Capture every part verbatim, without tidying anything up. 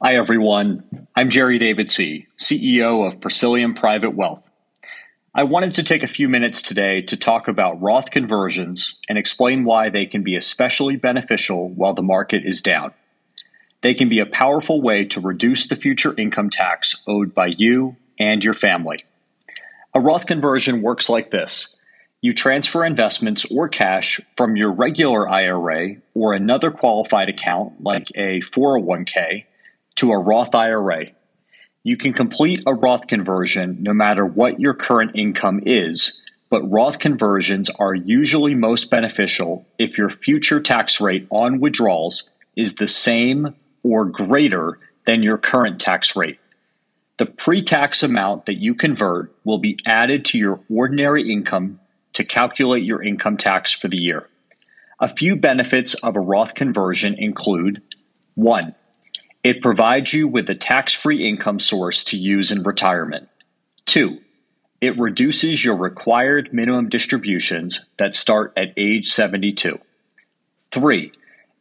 Hi, everyone. I'm Jerry David C, C E O of Presilium Private Wealth. I wanted to take a few minutes today to talk about Roth conversions and explain why they can be especially beneficial while the market is down. They can be a powerful way to reduce the future income tax owed by you and your family. A Roth conversion works like this. You transfer investments or cash from your regular I R A or another qualified account like a four oh one k to a Roth I R A. You can complete a Roth conversion no matter what your current income is, but Roth conversions are usually most beneficial if your future tax rate on withdrawals is the same or greater than your current tax rate. The pre-tax amount that you convert will be added to your ordinary income to calculate your income tax for the year. A few benefits of a Roth conversion include: one, it provides you with a tax-free income source to use in retirement. Two, it reduces your required minimum distributions that start at age seventy-two. Three,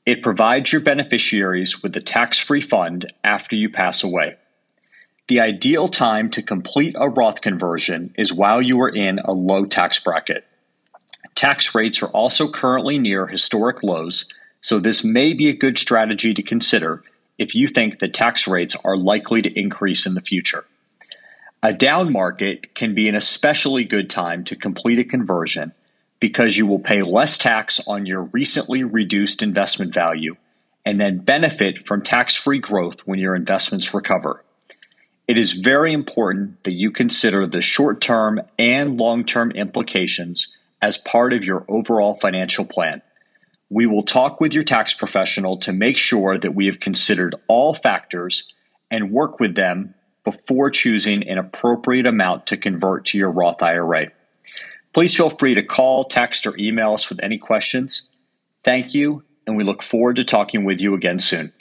it provides your beneficiaries with a tax-free fund after you pass away. The ideal time to complete a Roth conversion is while you are in a low tax bracket. Tax rates are also currently near historic lows, so this may be a good strategy to consider if you think that tax rates are likely to increase in the future. A down market can be an especially good time to complete a conversion because you will pay less tax on your recently reduced investment value and then benefit from tax-free growth when your investments recover. It is very important that you consider the short-term and long-term implications as part of your overall financial plan. We will talk with your tax professional to make sure that we have considered all factors and work with them before choosing an appropriate amount to convert to your Roth I R A. Please feel free to call, text, or email us with any questions. Thank you, and we look forward to talking with you again soon.